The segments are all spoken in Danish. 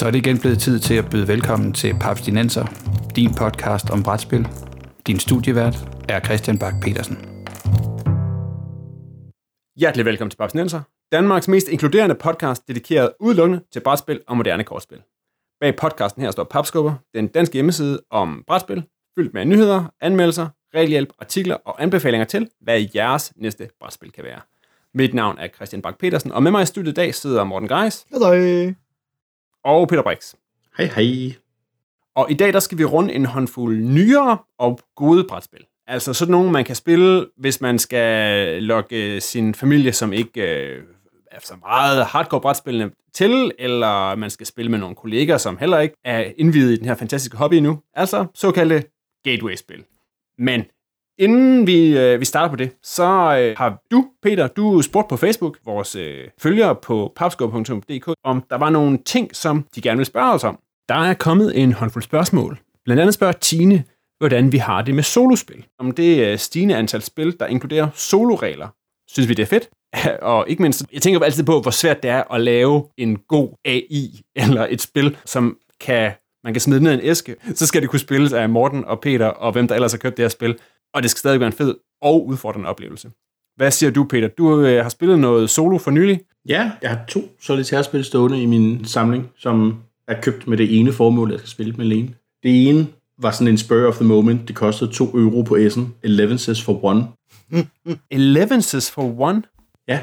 Så er det igen blevet tid til at byde velkommen til Papsdinenser, din podcast om brætspil. Din studievært er Christian Bak Petersen. Hjertelig velkommen til Papsdinenser, Danmarks mest inkluderende podcast dedikeret udelukkende til brætspil og moderne kortspil. Bag podcasten her står Papskubber, den danske hjemmeside om brætspil, fyldt med nyheder, anmeldelser, regelhjælp, artikler og anbefalinger til, hvad jeres næste brætspil kan være. Mit navn er Christian Bak Petersen, og med mig i studiet i dag sidder Morten Greis. Hej. Og Peter Brix. Hej hej. Og i dag der skal vi runde en håndfuld nyere og gode brætspil. Altså sådan nogle, man kan spille, hvis man skal lokke sin familie, som ikke er så meget hardcore brætspillende til, eller man skal spille med nogle kolleger, som heller ikke er indviet i den her fantastiske hobby endnu. Altså såkaldte gateway-spil. Men inden vi starter på det, så har du, Peter, du spurgt på Facebook, vores følgere på papskubber.dk, om der var nogle ting, som de gerne ville spørge os om. Der er kommet en håndfuld spørgsmål. Blandt andet spørger Tine, hvordan vi har det med solospil. Om det stigende antal spil, der inkluderer soloregler. Synes vi, det er fedt? Og ikke mindst, jeg tænker altid på, hvor svært det er at lave en god AI, eller et spil, som man kan smide ned i en æske. Så skal det kunne spilles af Morten og Peter, og hvem der ellers har købt det her spil. Og det skal stadig være en fed og udfordrende oplevelse. Hvad siger du, Peter? Du har spillet noget solo for nylig? Ja, jeg har 2 solitærspil stående i min samling, som er købt med det ene formål, jeg skal spille med alene. Det ene var sådan en spur of the moment. Det kostede €2 på S'en. Elevenses for One. Elevenses for One? Ja.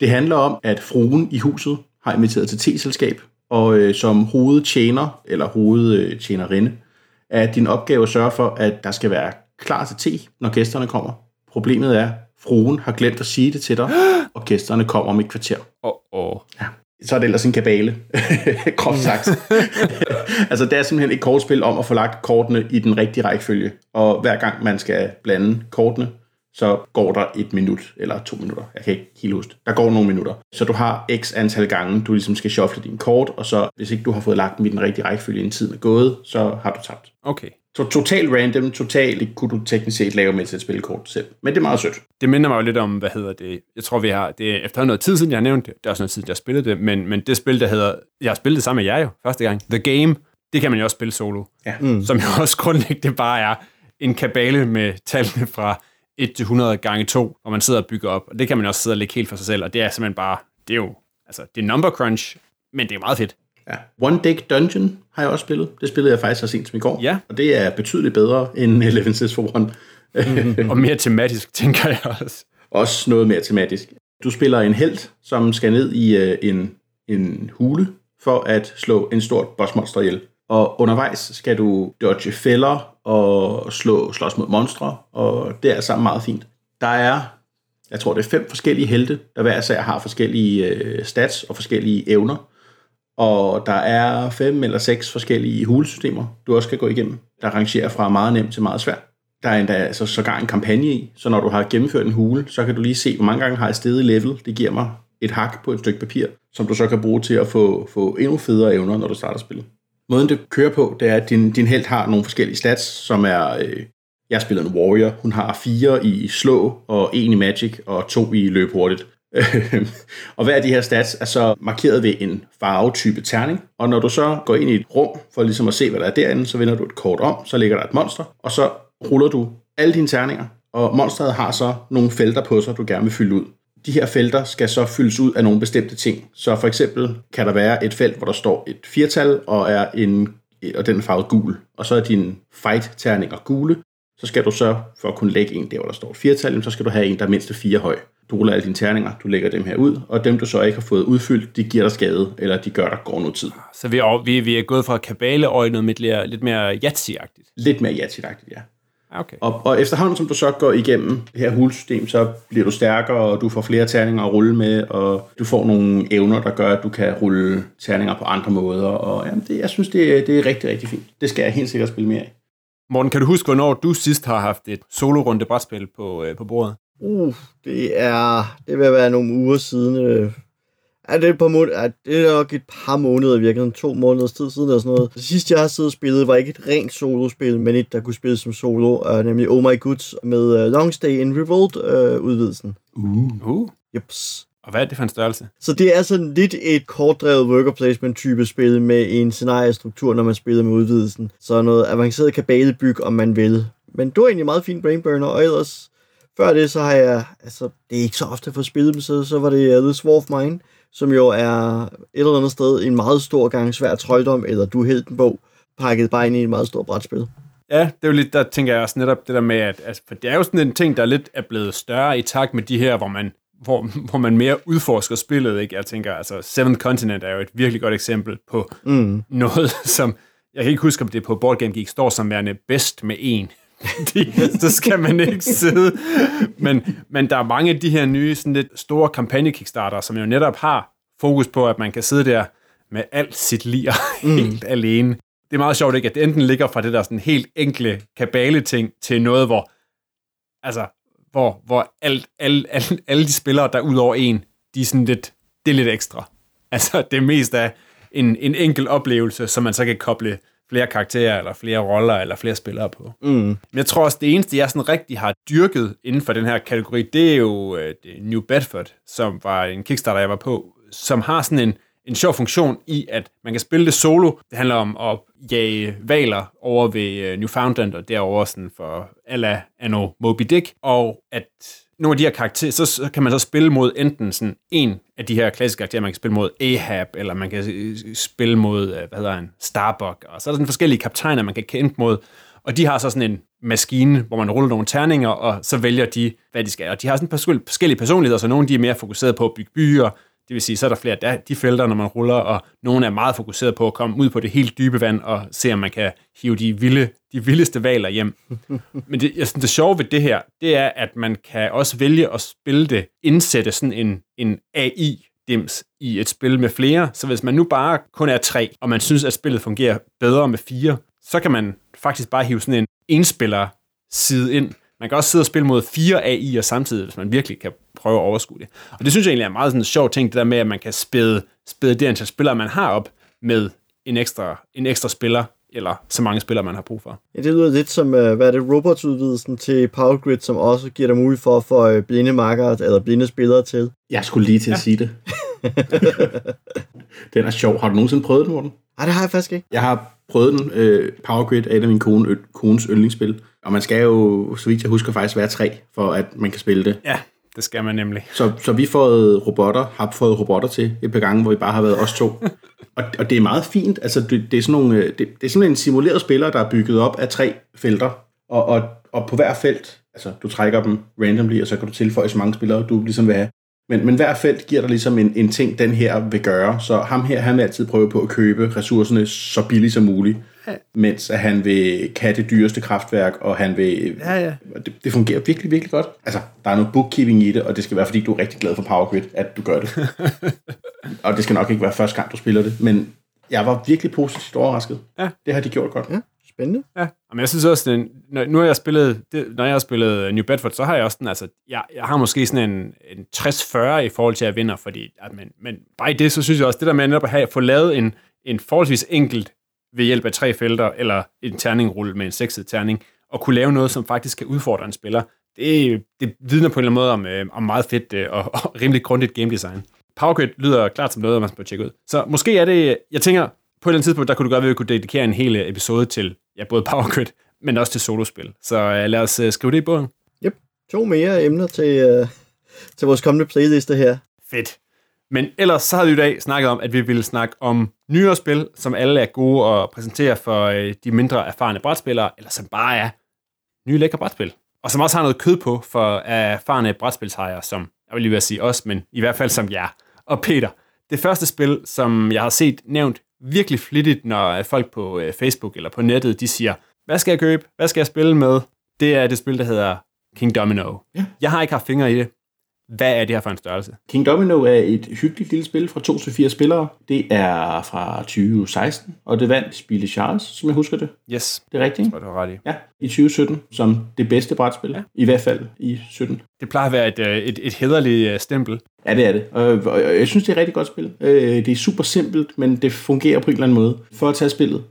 Det handler om, at fruen i huset har inviteret til teselskab, og som hovedtjener, eller hovedtjenerinde, er din opgave at sørge for, at der skal være klar til te, når gæsterne kommer. Problemet er, fruen har glemt at sige det til dig, og gæsterne kommer om et kvarter. Ja. Så er det ellers en kabale. Groft sagt. Altså, det er simpelthen et kortspil om at få lagt kortene i den rigtige rækkefølge. Og hver gang man skal blande kortene, så går der 1 minut, eller 2 minutter. Jeg kan ikke helt huske. Der går nogle minutter. Så du har x antal gange, du ligesom skal shuffle dine kort, og så hvis ikke du har fået lagt dem i den rigtige rækkefølge, inden tiden er gået, så har du tabt. Okay. Så totalt random, totalt kunne du teknisk set lave med til at spille kort selv. Men det er meget sødt. Det minder mig jo lidt om, hvad hedder det? Jeg tror, vi har det efter noget tid siden, jeg har nævnt det. Det er også noget tid, jeg spillede det. Men det spil, der hedder... Jeg har spillet det sammen med jer jo, første gang. The Game, det kan man jo også spille solo. Ja. Som jo også grundlæggende bare er en kabale med tallene fra 1 til 100 gange 2, hvor man sidder og bygger op. Og det kan man også sidde og lægge helt for sig selv. Og det er simpelthen bare... Det er jo... Altså, det er number crunch, men det er meget fedt. Ja. One Deck Dungeon har jeg også spillet. Det spillede jeg faktisk så sent som i går. Ja. Og det er betydeligt bedre end Elevenses for One. Og mere tematisk, tænker jeg også. Også noget mere tematisk. Du spiller en helt, som skal ned i en hule for at slå en stort bossmonster ihjel. Og undervejs skal du dodge fælder og slås mod monstre, og det er sammen meget fint. Der er, jeg tror det er 5 forskellige helte, der hver sær har forskellige stats og forskellige evner. Og der er 5 eller 6 forskellige hulesystemer, du også kan gå igennem, der rangerer fra meget nemt til meget svært. Der er endda altså sågar en kampagne i, så når du har gennemført en hule, så kan du lige se, hvor mange gange har jeg steget level. Det giver mig et hak på et stykke papir, som du så kan bruge til at få endnu federe evner, når du starter spillet. Måden det kører på, det er, at din helt har nogle forskellige stats, som er... jeg spiller en warrior, hun har 4 i slå, og 1 i magic, og 2 i løb hurtigt. Og hver af de her stats er så markeret ved en farvetype terning, og når du så går ind i et rum for ligesom at se, hvad der er derinde, så vender du et kort om, så ligger der et monster, og så ruller du alle dine terninger, og monsteret har så nogle felter på sig, du gerne vil fylde ud. De her felter skal så fyldes ud af nogle bestemte ting, så for eksempel kan der være et felt, hvor der står et 4-tal og er den er farvet gul, og så er dine fight-terninger gule, så skal du så, for at kunne lægge en der, hvor der står et 4-tal, så skal du have en, der er mindst 4 høj. Du ruller alle dine terninger, du lægger dem her ud, og dem, du så ikke har fået udfyldt, de giver dig skade, eller de gør dig går noget tid. Så vi er gået fra kabale over i noget lidt mere Yahtzee-agtigt? Lidt mere Yahtzee-agtigt, ja. Okay. Og efterhånden, som du så går igennem det her hulsystem, så bliver du stærkere, og du får flere terninger at rulle med, og du får nogle evner, der gør, at du kan rulle terninger på andre måder, og jamen, jeg synes, det er rigtig, rigtig fint. Det skal jeg helt sikkert spille mere af. Morten, kan du huske, hvornår du sidst har haft et solorunde brætspil på bordet? Det vil være nogle uger siden. Det er nok et par måneder, virkelig 2 måneders tid siden eller sådan noget. Det sidste, jeg har siddet og spillet, var ikke et rent solospil, men et, der kunne spilles som solo, nemlig Oh My Goods med Long Stay in Revol udvidelsen. Jeps. Og hvad er det for en størrelse? Så det er sådan lidt et kortdrevet worker placement type spil med en scenariestruktur, når man spiller med udvidelsen. Så noget avanceret kabalebyg, om man vil. Men det var egentlig meget fint brainburner, og ellers før det, så har jeg, altså det er ikke så ofte for spillet, så var det The Swarth Mine, som jo er et eller andet sted en meget stor gang svær trolddom, eller du held den bog, pakket bare ind i et meget stort brætspil. Ja, det er jo lidt, der tænker jeg også netop det der med, at altså, for det er jo sådan en ting, der lidt er blevet større i takt med de her, hvor man mere udforsker spillet, ikke? Jeg tænker, altså 7th Continent er jo et virkelig godt eksempel på noget, som, jeg kan ikke huske, om det på BoardGameGeek står som værende bedst med en. Så skal man ikke sidde. Men der er mange af de her nye, sådan lidt store kampagne-kickstarter, som jo netop har fokus på, at man kan sidde der med alt sit lir helt alene. Det er meget sjovt, ikke? At det enten ligger fra det der sådan helt enkle kabale-ting til noget, hvor altså hvor alle de spillere, der er ud over en, de er sådan lidt, det er lidt ekstra. Altså, det er mest af en enkel oplevelse, som man så kan koble flere karakterer, eller flere roller, eller flere spillere på. Men jeg tror også, det eneste, jeg sådan rigtig har dyrket inden for den her kategori, det er jo New Bedford, som var en Kickstarter, jeg var på, som har sådan en sjov funktion i, at man kan spille det solo. Det handler om at jage valer over ved Newfoundland, og derover sådan for à la anno Moby Dick, og at nogle af de her karakterer, så kan man så spille mod enten sådan en af de her klassiske karakterer, man kan spille mod Ahab, eller man kan spille mod, Starbuck, og så er der sådan forskellige kaptajner, man kan kæmpe mod, og de har så sådan en maskine, hvor man ruller nogle terninger, og så vælger de, hvad de skal. Og de har sådan forskellige personligheder, så nogle de er mere fokuseret på at bygge byer, det vil sige, så er der flere af de felter, når man ruller, og nogen er meget fokuseret på at komme ud på det helt dybe vand og se, om man kan hive de vildeste valer hjem. Men det, jeg synes, det sjove ved det her, det er, at man kan også vælge at spille det, indsætte sådan en AI-dims i et spil med flere. Så hvis man nu bare kun er 3, og man synes, at spillet fungerer bedre med 4, så kan man faktisk bare hive sådan en enspiller-side ind. Man kan også sidde og spille mod 4 AI'er samtidig, hvis man virkelig kan prøve at overskue det. Og det synes jeg egentlig er en meget sådan sjov ting, det der med, at man kan spæde det antal spillere, man har op med en ekstra spiller, eller så mange spillere, man har brug for. Ja, det lyder lidt som, hvad er det, robotsudvidelsen til Power Grid, som også giver dig mulighed for at få blinde markere, eller blinde spillere til. Jeg skulle lige til at sige det. Den er sjov. Har du nogensinde prøvet den, Morten? Nej, det har jeg faktisk ikke. Jeg har prøvet den. Power Grid er et af min kones yndlingsspil. Og man skal jo, så vidt jeg husker, faktisk være 3, for at man kan spille det. Ja, det skal man nemlig. Så vi har fået robotter til et par gange, hvor vi bare har været os 2. og det er meget fint. Altså, det er sådan nogle, det er simpelthen en simuleret spiller, der er bygget op af 3 felter. Og på hver felt, altså du trækker dem randomly, og så kan du tilføje så mange spillere, du ligesom vil have. Men hver felt giver dig ligesom en ting, den her vil gøre. Så ham her, han vil altid prøve på at købe ressourcerne så billigt som muligt. Ja. Mens at han vil have det dyreste kraftværk, og han vil... Ja, ja. Det fungerer virkelig, virkelig godt. Altså, der er noget bookkeeping i det, og det skal være, fordi du er rigtig glad for Power Grid, at du gør det. Og det skal nok ikke være første gang, du spiller det. Men jeg var virkelig positivt overrasket. Ja. Det har de gjort godt. Ja. Spændende. Ja. Men jeg synes også, når jeg har spillet New Bedford, så har jeg også den, altså, jeg har måske sådan en 60-40 i forhold til, at jeg vinder, fordi, men bare i det, så synes jeg også, det der med netop at have, få lavet en forholdsvis enkelt ved hjælp af 3 felter, eller en terningrulle med en 6-sidet terning, og kunne lave noget, som faktisk kan udfordre en spiller, det vidner på en eller anden måde om meget fedt og rimelig grundigt gamedesign. Power Grid lyder klart som noget, man skal tjekke ud. Så måske er det, jeg tænker, på et eller andet tidspunkt, der kunne du godt ved at kunne dedikere en hel episode til, ja, både Power Grid, men også til solospil. Så lad os skrive det i bogen. Yep. 2 mere emner til vores kommende playliste her. Fedt. Men ellers så havde vi i dag snakket om, at vi ville snakke om nyere spil, som alle er gode at præsentere for de mindre erfarne brætspillere, eller som bare er nye lækre brætspil. Og som også har noget kød på for erfarne brætspilshejere, som jeg vil lige ved at sige os, men i hvert fald som jer og Peter. Det første spil, som jeg har set nævnt virkelig flittigt, når folk på Facebook eller på nettet, de siger, hvad skal jeg købe? Hvad skal jeg spille med? Det er det spil, der hedder Kingdomino. Ja. Jeg har ikke haft fingre i det. Hvad er det her for en størrelse? Kingdomino er et hyggeligt lille spil fra 2-4 spillere. Det er fra 2016, og det vandt Spiele des Jahres, som jeg husker det. Yes. Det er rigtigt, ikke? Det var ret i. Ja, i 2017, som det bedste brætspil. Ja. I hvert fald i 17. Det plejer at være et hæderligt stempel. Ja, det er det. Og jeg synes, det er et rigtig godt spil. Det er super simpelt, men det fungerer på en eller anden måde. For at tage spillet,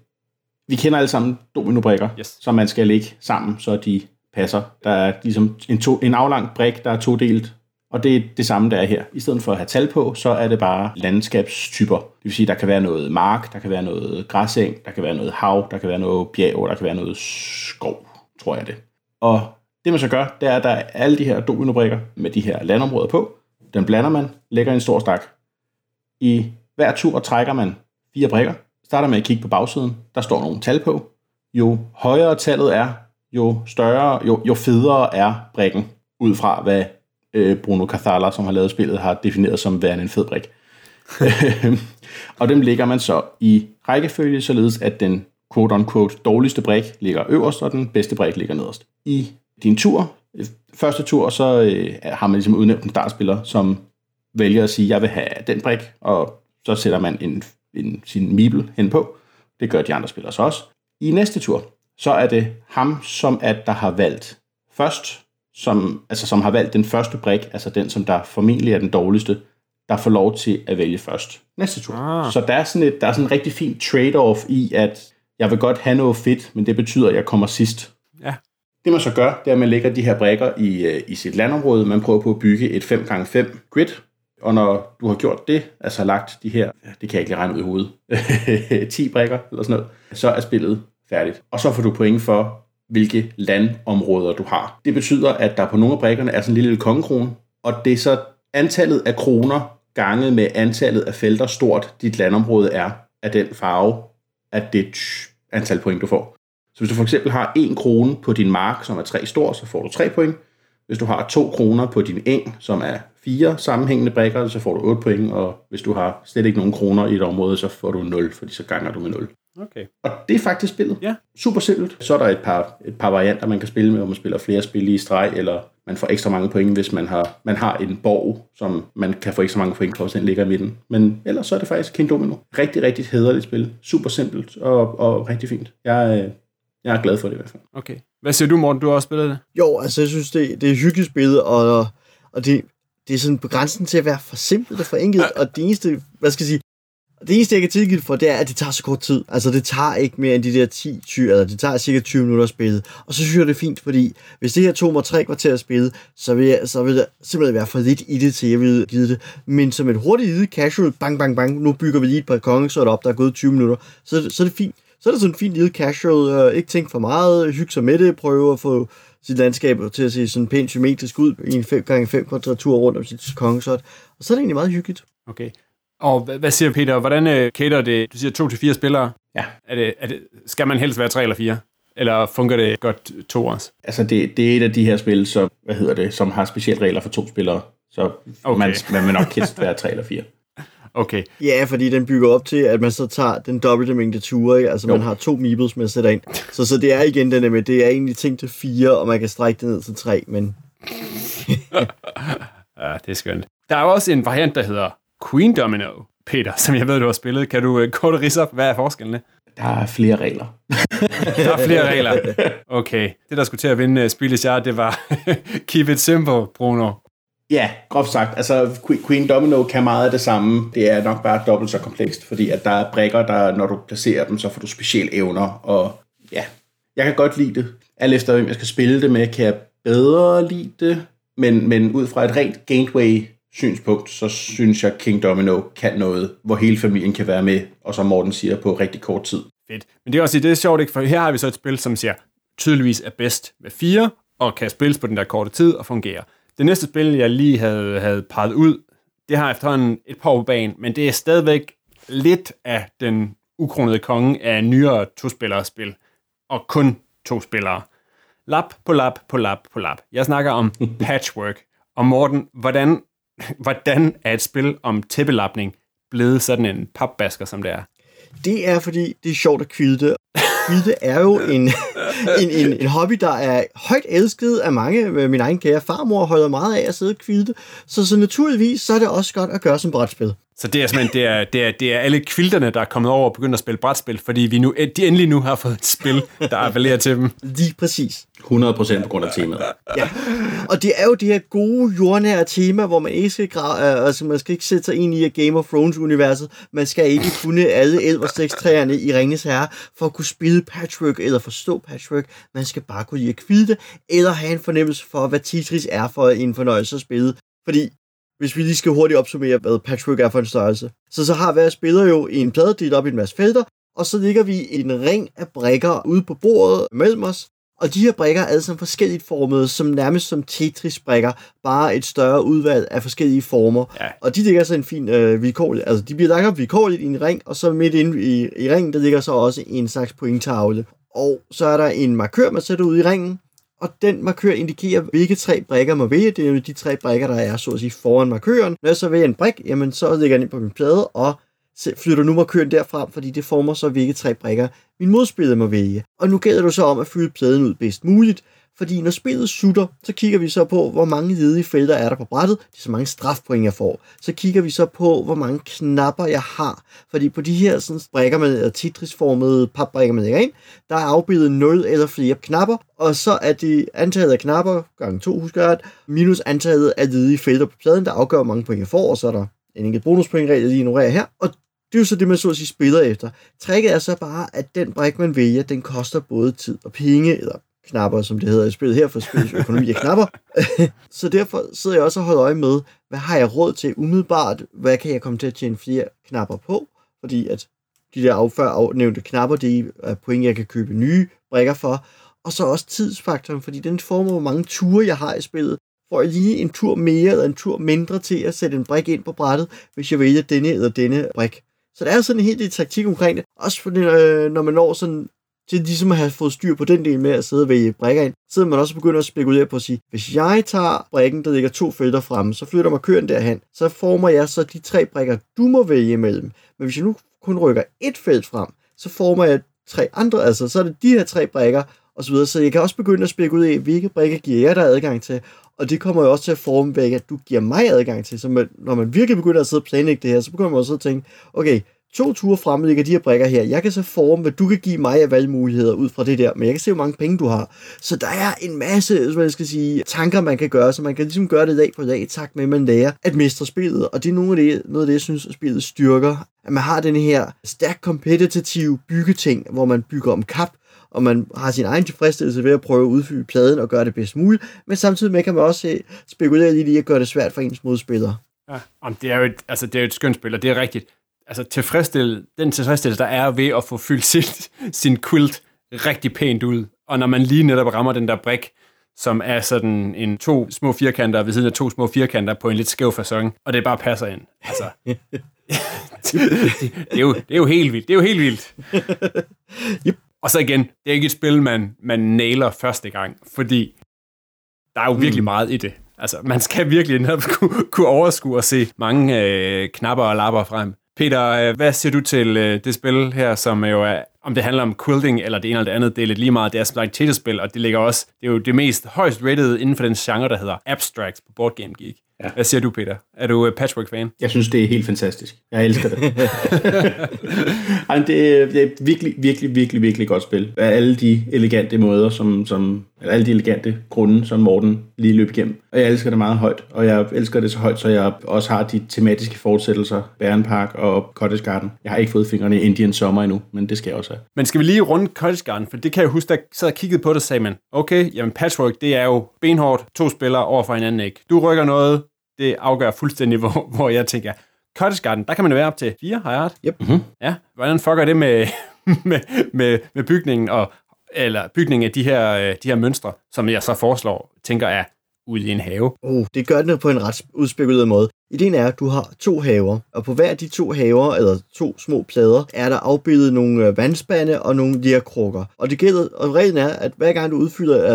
vi kender alle sammen dominobrikker, yes, som man skal lægge sammen, så de passer. Der er ligesom en aflang brik, der er todelt. Og det er det samme, der er her. I stedet for at have tal på, så er det bare landskabstyper. Det vil sige, der kan være noget mark, der kan være noget græseng, der kan være noget hav, der kan være noget bjerg, der kan være noget skov, tror jeg det. Og det man så gør, det er, at der er alle de her dominobrikker med de her landområder på. Den blander man, lægger en stor stak. I hver tur trækker man 4 brikker. Starter med at kigge på bagsiden. Der står nogle tal på. Jo højere tallet er, jo større, jo federe er brikken, ud fra hvad Bruno Cathala, som har lavet spillet, har defineret som værende en fed brik. Og dem ligger man så i rækkefølge, således at den quote-unquote dårligste brik ligger øverst, og den bedste brik ligger nederst. I din tur, første tur, så har man ligesom udnævnt en startspiller, som vælger at sige, jeg vil have den brik, og så sætter man sin mibel hen på. Det gør de andre spillere så også. I næste tur, så er det ham, som der har valgt først, som har valgt den første brik, altså den, som der formentlig er den dårligste, der får lov til at vælge først næste tur. Ah. Så der er sådan en rigtig fin trade-off i, at jeg vil godt have noget fedt, men det betyder, at jeg kommer sidst. Ja. Det man så gør, det er, at man lægger de her brikker i sit landområde. Man prøver på at bygge et 5x5 grid, og når du har gjort det, altså lagt de her, det kan jeg ikke lige regne ud i hovedet, 10 brikker eller sådan noget, så er spillet færdigt. Og så får du point for, hvilke landområder du har. Det betyder, at der på nogle af brikkerne er sådan en lille kongekrone, og det er så antallet af kroner ganget med antallet af felter, stort dit landområde er, af den farve, af det antal point, du får. Så hvis du for eksempel har 1 krone på din mark, som er 3 stor, så får du 3 point. Hvis du har 2 kroner på din eng, som er 4 sammenhængende brikker, så får du 8 point, og hvis du har slet ikke nogen kroner i et område, så får du 0, fordi så ganger du med 0. Okay. Og det er faktisk spillet. Ja. Super simpelt. Så er der et par varianter, man kan spille med, hvor man spiller flere spil i streg, eller man får ekstra mange point, hvis man har en borg, som man kan få ekstra mange point for, hvis den ligger i midten. Men ellers så er det faktisk Kingdomino. Rigtig, rigtig hæderligt spil. Super simpelt og rigtig fint. Jeg er glad for det i hvert fald. Okay. Hvad siger du, Morten? Du har også spillet det? Jo, altså jeg synes, det er hyggeligt spillet, og det er sådan på grænsen til at være for simpelt og for enkelt, og det eneste, det eneste, jeg kan tilgive for, det er, at det tager så kort tid. Altså, det tager ikke mere end de der det tager cirka 20 minutter at spille. Og så synes jeg, det er fint, fordi hvis det her tog mig 3 kvarter at spille, så vil der simpelthen være for lidt i det, til jeg ville give det. Men som et hurtigt lille casual, bang, bang, bang, nu bygger vi lige et par konge, så er det op, der er gået 20 minutter, så er det fint. Så er det sådan en fin lille casual, ikke tænk for meget, hygge sig med det, prøve at få sit landskab til at se sådan pænt symmetrisk ud i en 5x5 kvadratur rundt om sit kongesort. Og så er det egentlig meget hyggeligt. Okay. Og hvad siger Peter? Hvordan caterer det? Du siger 2-4 spillere. Ja. Skal man helst være 3 eller 4? Eller fungerer det godt 2 års? Altså det er et af de her spil, så, som har specielle regler for 2 spillere. Så okay. man vil nok helst være 3 eller 4. Okay. Ja, fordi den bygger op til, at man så tager den dobbelte mængde ture, ikke? Altså jo. Man har 2 meeples, man sætter ind. Så det er igen den med, det er egentlig tænkt til 4, og man kan strække det ned til 3, men... ja, det er skønt. Der er også en variant, der hedder Queendomino, Peter, som jeg ved, du har spillet. Kan du kort ridse op, hvad er forskellene? Der er flere regler. Der er flere regler. Okay. Det, der skulle til at vinde Spiele des Jahres, det var keep it simple, Bruno. Ja, groft sagt. Altså, Queendomino kan meget af det samme. Det er nok bare dobbelt så komplekst, fordi at der er brikker, der, når du placerer dem, så får du specielle evner. Og ja, jeg kan godt lide det. Alt efter, hvem jeg skal spille det med, kan jeg bedre lide det. Men ud fra et rent gateway-synspunkt, så synes jeg, Kingdomino kan noget, hvor hele familien kan være med, og som Morten siger, på rigtig kort tid. Fedt. Men det er også det er sjovt, ikke? For her har vi så et spil, som siger, tydeligvis er bedst med 4, og kan spilles på den der korte tid og fungere. Det næste spil, jeg lige havde peget ud, det har efterhånden et par år på banen, men det er stadigvæk lidt af den ukronede konge af nyere 2-spillere-spil, og kun 2 spillere. Lap på lap på lap på lap. Jeg snakker om Patchwork. Og Morten, hvordan er et spil om tæppelapning blevet sådan en papbasker, som det er? Det er, fordi det er sjovt at kvilde. Kvilde er jo en hobby, der er højt elsket af mange. Min egen kære farmor holder meget af at sidde og kvilde. Så naturligvis så er det også godt at gøre som brætspil. Så det er simpelthen det er alle kvilterne, der er kommet over og begyndt at spille brætspil, fordi de endelig nu har fået et spil, der appellerer til dem. Lige præcis. 100% på grund af temaet. Ja. Og det er jo det her gode, jordnære tema, hvor man ikke skal man skal ikke sætte sig ind i at Game of Thrones-universet. Man skal ikke kunne alle elverstekstræerne i Ringenes Herre for at kunne spille Patchwork eller forstå Patchwork. Man skal bare kunne lide at kvilde, eller have en fornemmelse for, hvad Tetris er for en fornøjelse at spille. Fordi hvis vi lige skal hurtigt opsummere, hvad Patchwork er for en størrelse, så har hver spiller jo en plade delt op i en masse felter, og så ligger vi en ring af brikker ude på bordet mellem os, og de her brikker er alle sammen forskelligt formede, som nærmest som Tetris-brikker, bare et større udvalg af forskellige former. Ja. Og de ligger så en fin vilkårligt, altså de bliver lagt op vilkårligt i en ring, og så midt inde i ringen, der ligger så også en slags pointtavle. Og så er der en markør, man sætter ud i ringen, og den markør indikerer, hvilke tre brikker man vælger. Det er jo de tre brikker, der er så at sige foran markøren. Når jeg så vælger en brik, jamen så ligger den ind på min plade, og flytter nu markøren derfra, fordi det former så, hvilke tre brikker min modspiller må vælge. Og nu gælder det så om at fylde pladen ud bedst muligt, fordi når spillet slutter, så kigger vi så på, hvor mange ledige felter er der på brættet. Det er så mange strafpoint, jeg får. Så kigger vi så på, hvor mange knapper jeg har. Fordi på de her sådan, brikker med Tetris-formede papbrikker, man lægger ind, der er afbildet 0 eller flere knapper. Og så er det antallet af knapper, gange 2 husker jeg, minus antallet af ledige felter på pladen, der afgør, hvor mange point jeg får. Og så er der en enkelt bonuspointregel, jeg lige ignorerer her. Og det er jo så det, man så at sige spiller efter. Tricket er så bare, at den brik, man vælger, den koster både tid og penge, eller knapper, som det hedder i spillet her, for spillets økonomi af knapper. Så derfor sidder jeg også og holder øje med, hvad har jeg råd til umiddelbart, hvad kan jeg komme til at tjene flere knapper på, fordi at de der før afnævnte knapper, det er point, jeg kan købe nye brikker for, og så også tidsfaktoren, fordi den former, hvor mange ture jeg har i spillet. Får jeg lige en tur mere eller en tur mindre til at sætte en brik ind på brættet, hvis jeg vælger denne eller denne brik. Så der er sådan en helt taktik omkring det, også fordi, når man når sådan til ligesom at have fået styr på den del med at sidde og vælge brikker ind, så man også begynder at spekulere på at sige, hvis jeg tager brikken, der ligger 2 felter fremme, så flytter mig køren derhen, så former jeg så de 3 brikker, du må vælge imellem. Men hvis jeg nu kun rykker 1 felt frem, så former jeg 3 andre, altså så er det de her 3 brikker, og så videre. Så jeg kan også begynde at spekulere i, hvilke brikker giver jeg dig adgang til, og det kommer jo også til at forme, hvad du giver mig adgang til. Så når man virkelig begynder at sidde og planlægge det her, så begynder man også at tænke, okay, 2 ture fremme ligger de her brikker her. Jeg kan så forme, hvad du kan give mig af valgmuligheder ud fra det der, men jeg kan se, hvor mange penge du har. Så der er en masse, som man skal sige, tanker, man kan gøre, så man kan ligesom gøre det dag på dag, i takt med, at man lærer at mestre spillet. Og det er noget af det, jeg synes, at spillet styrker. At man har den her stærkt kompetitive byggeting, hvor man bygger om kap, og man har sin egen tilfredsstillelse ved at prøve at udfylde pladen og gøre det bedst muligt, men samtidig med kan man også spekulere lidt i at gøre det svært for ens modspillere. Ja, det er jo et skønt spil, og det er rigtigt. Altså den tilfredsstillelse, der er ved at få fyldt sin quilt rigtig pænt ud, og når man lige netop rammer den der brik, som er sådan en 2 små firkanter ved siden af 2 små firkanter på en lidt skæv facon, og det bare passer ind. Altså... det er jo helt vildt. Det er jo helt vildt. Yep. Og så igen, det er ikke et spil, man nailer første gang, fordi der er jo virkelig meget i det. Altså, man skal virkelig netop kunne overskue og se mange knapper og lapper frem. Peter, hvad siger du til det spil her, som jo er, om det handler om quilting eller det ene eller det andet, det er lidt lige meget, det er som et tetespil, og det ligger også, det er jo det mest højst rated inden for den genre, der hedder abstract på BoardGameGeek. Ja. Hvad siger du, Peter? Er du Patchwork-fan? Jeg synes, det er helt fantastisk. Jeg elsker det. Det er virkelig, virkelig, virkelig, virkelig godt spil. Af alle de elegante måder, eller alle de elegante grunde, som Morten lige løb igennem. Og jeg elsker det meget højt, og jeg elsker det så højt, så jeg også har de tematiske fortsættelser, Bærenpark og Cottage Garden. Jeg har ikke fået fingrene i Indian Summer endnu, men det skal jeg også have. Men skal vi lige runde Cottage Garden? For det kan jeg huske, der sad og kiggede på det, og sagde man, okay, jamen Patchwork, det er jo benhårdt, 2 spillere over for hinanden, ikke? Du rykker noget, det afgør fuldstændig, hvor jeg tænker, Cottage Garden, der kan man jo være op til 4, har jeg ret? Yep. Mm-hmm. Ja, hvordan fucker det med bygningen og eller bygningen af de her mønstre, som jeg så foreslår, tænker er ude i en have. Det gør det på en ret udspekuleret måde. Ideen er, at du har 2 haver, og på hver af de 2 haver, eller 2 små plader, er der afbildet nogle vandspande og nogle lerkrukker. Og det gælder, og reglen er, at hver gang du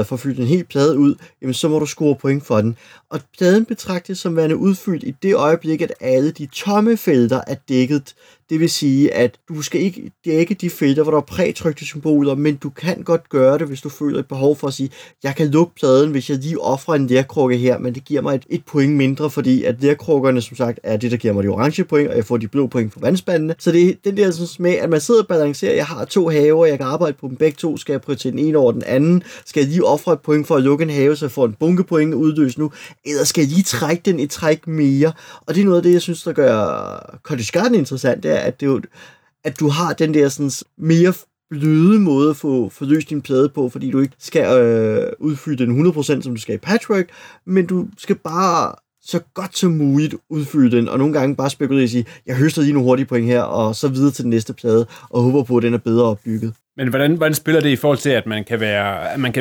får fyldt en hel plade ud, jamen, så må du score point for den. Og pladen betragtes som værende udfyldt i det øjeblik, at alle de tomme felter er dækket. Det vil sige, at du skal ikke dække de felter, hvor der er prætrykte symboler, men du kan godt gøre det, hvis du føler et behov for at sige, jeg kan lukke pladen, hvis jeg lige offrer en lerkrukke her, men det giver mig et point mindre, fordi at lerkrukkerne, som sagt, er det, der giver mig de orange point, og jeg får de blå point for vandspandene. Så det er den der sådan, med, at man sidder og balancerer, jeg har 2 haver, jeg kan arbejde på dem begge 2, skal jeg prioritere den ene over den anden, skal jeg lige offre et point for at lukke en have, så jeg får en bunke point udløst nu, eller skal jeg lige trække den et træk mere? Og det er noget af det, jeg synes, der gør Cottage Garden interessant, det er, at du har den der sådan, mere bløde måde at få løst din plade på, fordi du ikke skal udfylde den 100%, som du skal i Patchwork, men du skal bare så godt som muligt udfylde den, og nogle gange bare spekulere og sige, jeg høster lige nogle hurtige point her, og så videre til den næste plade, og håber på, at den er bedre opbygget. Men hvordan spiller det i forhold til, at man kan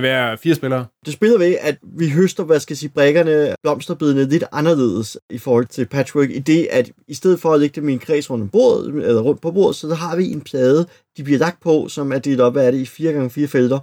være fire spillere? Det spiller ved, at vi høster, brækkerne, blomsterbidene lidt anderledes i forhold til Patchwork, i det, at i stedet for at lægge dem i en kreds rundt på bordet, så har vi en plade, de bliver lagt på, som er delt op af det i 4x4 felter.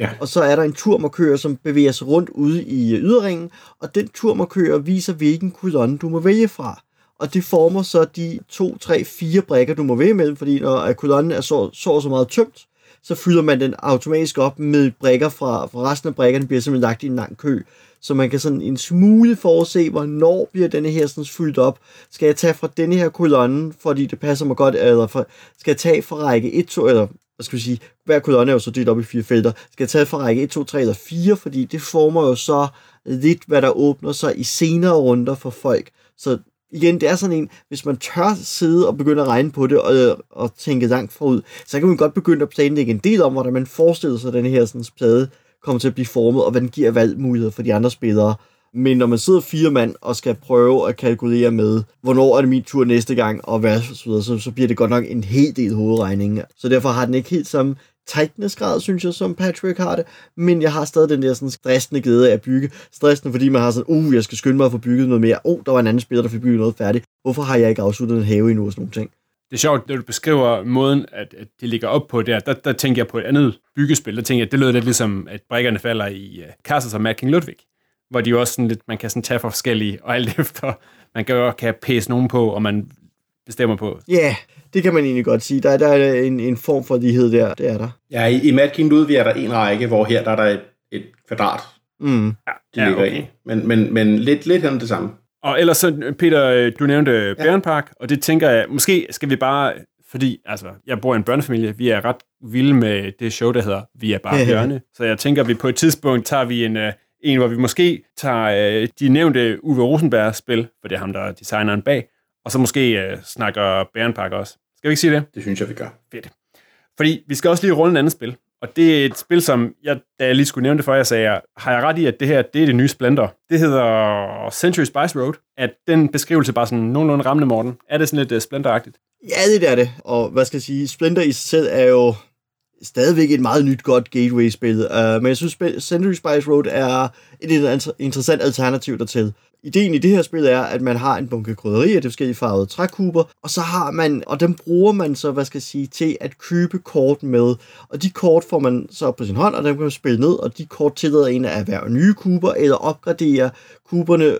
Ja. Og så er der en turmarkør, som bevæger sig rundt ude i yderringen, og den turmarkør viser, hvilken kolonne du må vælge fra. Og det former så de 2, 3, 4 brækker, du må vælge mellem, fordi når kolonnen er så meget tømt, så fylder man den automatisk op med brækker fra resten af brækkerne, bliver simpelthen lagt i en lang kø. Så man kan sådan en smule forudse, hvornår bliver denne her sådan fyldt op. Skal jeg tage fra denne her kolonne, fordi det passer mig godt, eller skal jeg tage fra række 1, 2, eller hvad skal vi sige, hver kolonne er jo så delt op i 4 felter. Skal jeg tage fra række 1, 2, 3 eller 4, fordi det former jo så lidt, hvad der åbner sig i senere runder for folk. Så igen, det er sådan en, hvis man tør sidde og begynde at regne på det og tænke langt forud, så kan man godt begynde at planlægge en del om, hvordan man forestiller sig, at den her sådan, plade kommer til at blive formet, og hvad den giver valgmuligheder for de andre spillere. Men når man sidder 4 mand og skal prøve at kalkulere med, hvornår er det min tur næste gang, og hvad så videre, så bliver det godt nok en hel del hovedregning. Så derfor har den ikke helt samme tightness-grad, synes jeg, som Patrick har det, men jeg har stadig den der sådan stressende glæde af at bygge. Stressende, fordi man har sådan, jeg skal skynde mig at få bygget noget mere. Der var en anden spiller, der fik bygget noget færdigt. Hvorfor har jeg ikke afsluttet en have endnu og sådan nogle ting? Det er sjovt, når du beskriver måden, at det ligger op på der tænker jeg på et andet byggespil. Der tænker jeg, at det lød lidt ligesom, at brækkerne falder i Carcassonne af King Ludwig, hvor de jo også sådan lidt, man kan sådan tage for forskellige, og alt efter, man kan jo pæse nogen på, og man bestemmer på. Ja, yeah, det kan man egentlig godt sige. Der er en form for lighed der, det er der. Ja, i Mad King Ludwig er der en række, hvor her der er der et kvadrat, det ligger okay i. Men lidt hen det samme. Og ellers så, Peter, du nævnte Bærenpark, og det tænker jeg, måske skal vi bare, fordi altså, jeg bor i en børnefamilie, vi er ret vilde med det show, der hedder Vi er bare bjørne, så jeg tænker, at vi på et tidspunkt tager vi en, hvor vi måske tager de nævnte Uwe Rosenberg-spil, for det er ham, der er designeren bag, og så måske snakker Bærenpark også. Skal vi ikke sige det? Det synes jeg, vi gør. Fedt. Fordi vi skal også lige runde et andet spil, og det er et spil, som jeg, da jeg lige skulle nævne det før, jeg sagde, har jeg ret i, at det her, det er det nye Splendor. Det hedder Century Spice Road. At den beskrivelse bare sådan nogenlunde rammende, Morten. Er det sådan lidt Splendor-agtigt? Ja, det er det. Og hvad skal jeg sige, Splendor i sig selv er jo stadigvæk et meget nyt godt gateway-spil, men jeg synes, Century Spice Road er et interessant alternativ dertil. Ideen i det her spil er, at man har en bunke krydderier, det er forskellige farvede trækuber, og så har man, og dem bruger man så, til at købe kort med, og de kort får man så på sin hånd, og dem kan man spille ned, og de kort tillader en at erhverve nye kuber, eller opgradere kuberne,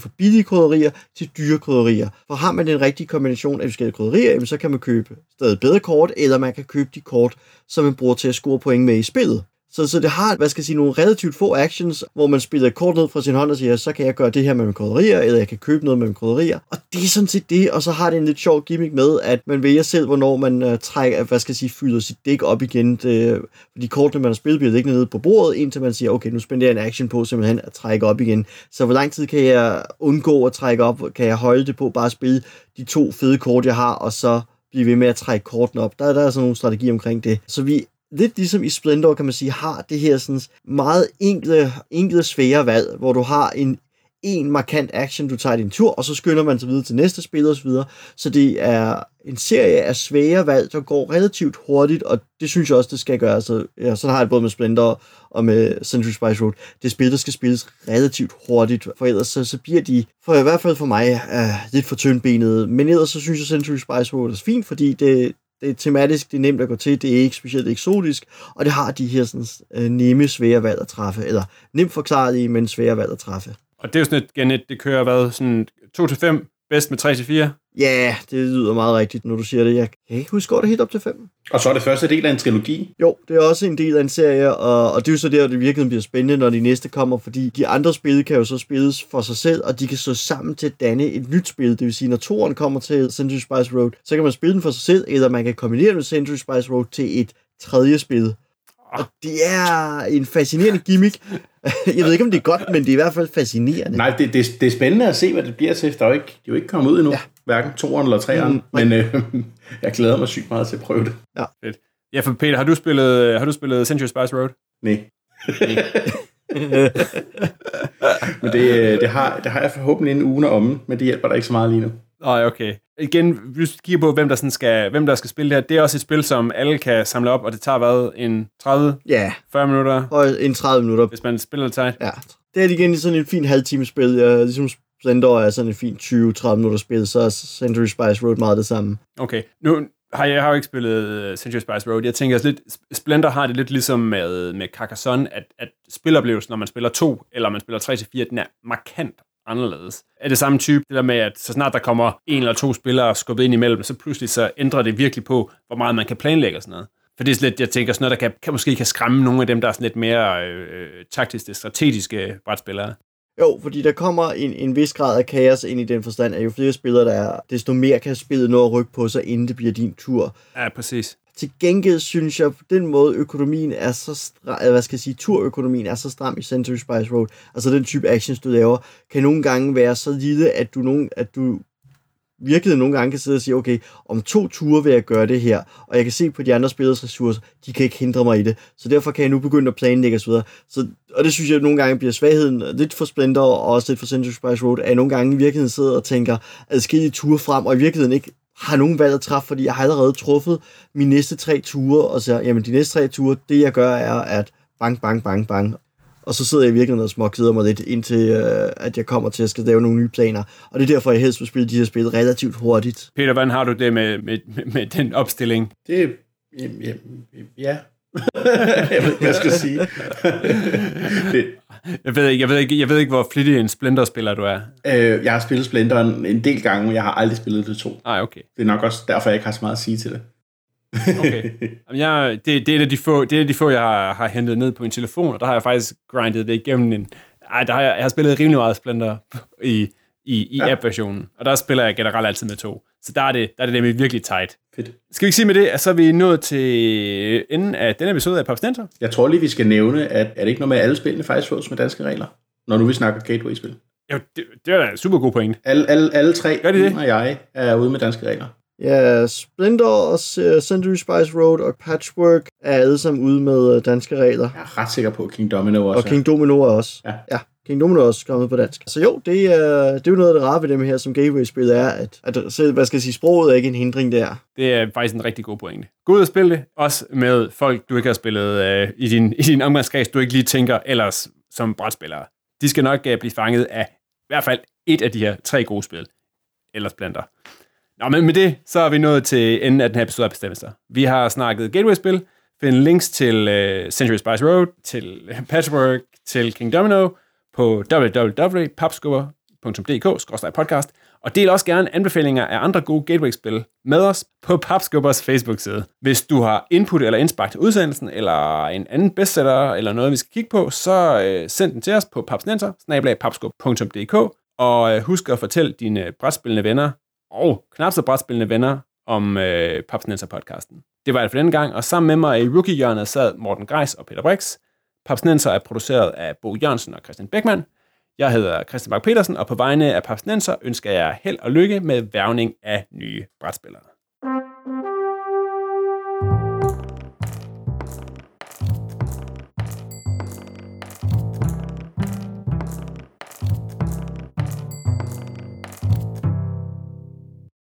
fra billige krydderier til dyre krydderier. For har man den rigtige kombination af forskellige krydderier, så kan man købe stadig bedre kort, eller man kan købe de kort, som man bruger til at score point med i spillet. Så det har, nogle relativt få actions, hvor man spiller et kort ned fra sin hånd og siger, så kan jeg gøre det her med mine krydderier, eller jeg kan købe noget med mine krydderier. Og det er sådan set det, og så har det en lidt sjov gimmick med, at man vælger selv, hvornår man trækker, fylder sit dæk op igen. De kortene, man har spillet, bliver liggende nede på bordet, indtil man siger, okay, nu spænder jeg en action på simpelthen at trække op igen. Så hvor lang tid kan jeg undgå at trække op? Kan jeg holde det på bare at spille de 2 fede kort, jeg har, og så blive ved med at trække kortene op? Der er sådan nogle strategier omkring det. Så vi lidt ligesom i Splendor, kan man sige, har det her sådan meget enkle svære valg, hvor du har en markant action, du tager din tur, og så skynder man sig videre til næste spil og så videre. Så det er en serie af svære valg, der går relativt hurtigt, og det synes jeg også, det skal gøre. Så har jeg det både med Splendor og med Century Spice Road. Det spil, der skal spilles relativt hurtigt, for ellers så bliver de, for i hvert fald for mig, lidt for tyndbenede. Men ellers så synes jeg, Century Spice Road er fint, fordi det er tematisk, det er nemt at gå til, det er ikke specielt eksotisk, og det har de her sådan, nemme, svære valg at træffe, eller nemt forklaret i, men svære valg at træffe. Og det er jo sådan et Genet, det kører hvad, sådan 2-5, bedst med 3-4? Ja, det lyder meget rigtigt, når du siger det. Jeg kan ikke huske, går det helt op til 5. Og så er det første del af en trilogi? Jo, det er også en del af en serie, og det er jo så der, det virkelig bliver spændende, når de næste kommer, fordi de andre spil kan jo så spilles for sig selv, og de kan så sammen til at danne et nyt spil. Det vil sige, når toeren kommer til Century Spice Road, så kan man spille den for sig selv, eller man kan kombinere den med Century Spice Road til et tredje spil. Og det er en fascinerende gimmick. Jeg ved ikke, om det er godt, men det er i hvert fald fascinerende. Nej, det er spændende at se, hvad det bliver til. De er jo ikke kommet ud endnu, hverken 2'eren eller 3'eren, men jeg glæder mig sygt meget til at prøve det. Ja, fedt. Ja, for Peter, har du spillet Century Spice Road? Nej. Men det har jeg forhåbentlig en uge om, men det hjælper der ikke så meget lige nu. Nej, okay. Igen, hvis vi kigger på, hvem der skal spille det her, det er også et spil, som alle kan samle op, og det tager hvad, en 30? Ja. 40 minutter? Og en 30 minutter. Hvis man spiller det tight. Ja. Det er igen sådan en fin halvtime spil, ja, ligesom Splendor er sådan en fin 20-30 minutter spil, så er Century Spice Road meget det samme. Okay. Nu jeg har jo ikke spillet Century Spice Road. Jeg tænker også lidt, Splendor har det lidt ligesom med Carcassonne, at spiloplevelsen, når man spiller 2, eller man spiller 3-4, den er markant anderledes. Er det samme type, det der med, at så snart der kommer en eller to spillere skubbet ind imellem, så pludselig så ændrer det virkelig på, hvor meget man kan planlægge og sådan noget. For det er sådan lidt, jeg tænker, sådan noget, der måske kan skræmme nogle af dem, der er sådan lidt mere taktiske, strategiske brætspillere. Jo, fordi der kommer en vis grad af kaos ind i den forstand, at jo flere spillere der er, desto mere kan spillet nå at rykke på sig, inden det bliver din tur. Ja, præcis. Til gengæld synes jeg, på den måde, turøkonomien er så stram i Century Spice Road, altså den type actions, du laver, kan nogle gange være så lille, at du virkelig nogle gange kan sidde og sige, okay, om 2 ture vil jeg gøre det her, og jeg kan se på de andre spillers ressourcer, de kan ikke hindre mig i det, så derfor kan jeg nu begynde at planlægge osv. Og det synes jeg nogle gange bliver svagheden, lidt for Splendor og også lidt for Century Spice Road, at jeg nogle gange i virkeligheden sidder og tænker adskillige ture frem, og i virkeligheden ikke har nogen valg at træffe, fordi jeg har allerede truffet mine næste 3 ture, og så jamen de næste 3 ture, det jeg gør er at bang, bang, bang, bang. Og så sidder jeg virkelig og småkeder mig lidt, indtil at jeg kommer til at skal lave nogle nye planer. Og det er derfor, jeg helst vil spille de her spil relativt hurtigt. Peter, hvordan har du det med den opstilling? Det ja. Jeg ved ikke, hvad jeg skal sige. Jeg ved ikke, hvor flittig en Splendor-spiller du er. Jeg har spillet Splendor en del gange, men jeg har aldrig spillet det 2. Ah, okay. Det er nok også derfor, jeg ikke har så meget at sige til det. Okay. Det er de få, jeg har hentet ned på min telefon, og der har jeg faktisk grindet det igennem jeg har spillet rimelig meget Splendor i app-versionen, og der spiller jeg generelt altid med 2. Så der er det nemlig virkelig tight. Fedt. Skal vi ikke sige med det, at så er vi nået til enden af denne episode af Papsdinensen? Jeg tror lige, vi skal nævne, at er det ikke noget med, at alle spillene faktisk fås med danske regler, når nu vi snakker gateway-spil? Jo, det er da en super god point. Alle 3, de og jeg, er ude med danske regler. Ja, Splendor og Century Spice Road og Patchwork er alle sammen ude med danske regler. Jeg er ret sikker på, Kingdomino også. Og Kingdomino også. Ja. Kingdomino er også kommet på dansk. Så jo, det er jo noget af det rare ved dem her, som gateway-spil er, at selv, hvad skal jeg sige, sproget er ikke en hindring der. Det er faktisk en rigtig god pointe. Gå ud og spil det, også med folk, du ikke har spillet i din omgangskreds, du ikke lige tænker ellers som brætspillere. De skal nok blive fanget af i hvert fald et af de her 3 gode spil. Ellers Splendor. Nå, men med det, så er vi nået til enden af den her episode af Bestemmelser. Vi har snakket gateway-spil, find links til Century Spice Road, til Patchwork, til Kingdomino på www.papskubber.dk/podcast, og del også gerne anbefalinger af andre gode gateway-spil med os på Papskubbers Facebook-side. Hvis du har input eller indspark til udsendelsen, eller en anden bestseller, eller noget, vi skal kigge på, så send den til os på papsnenser@papskubber.dk, og husk at fortælle dine brætspillende venner, og knap så brætspillende venner om Papsnenser-podcasten. Det var det for denne gang, og sammen med mig i rookie-hjørnet sad Morten Greis og Peter Brix. Papsnenser er produceret af Bo Jørgensen og Christian Beckmann. Jeg hedder Christian Bak Petersen, og på vegne af Papsnenser ønsker jeg held og lykke med værvning af nye brætspillere.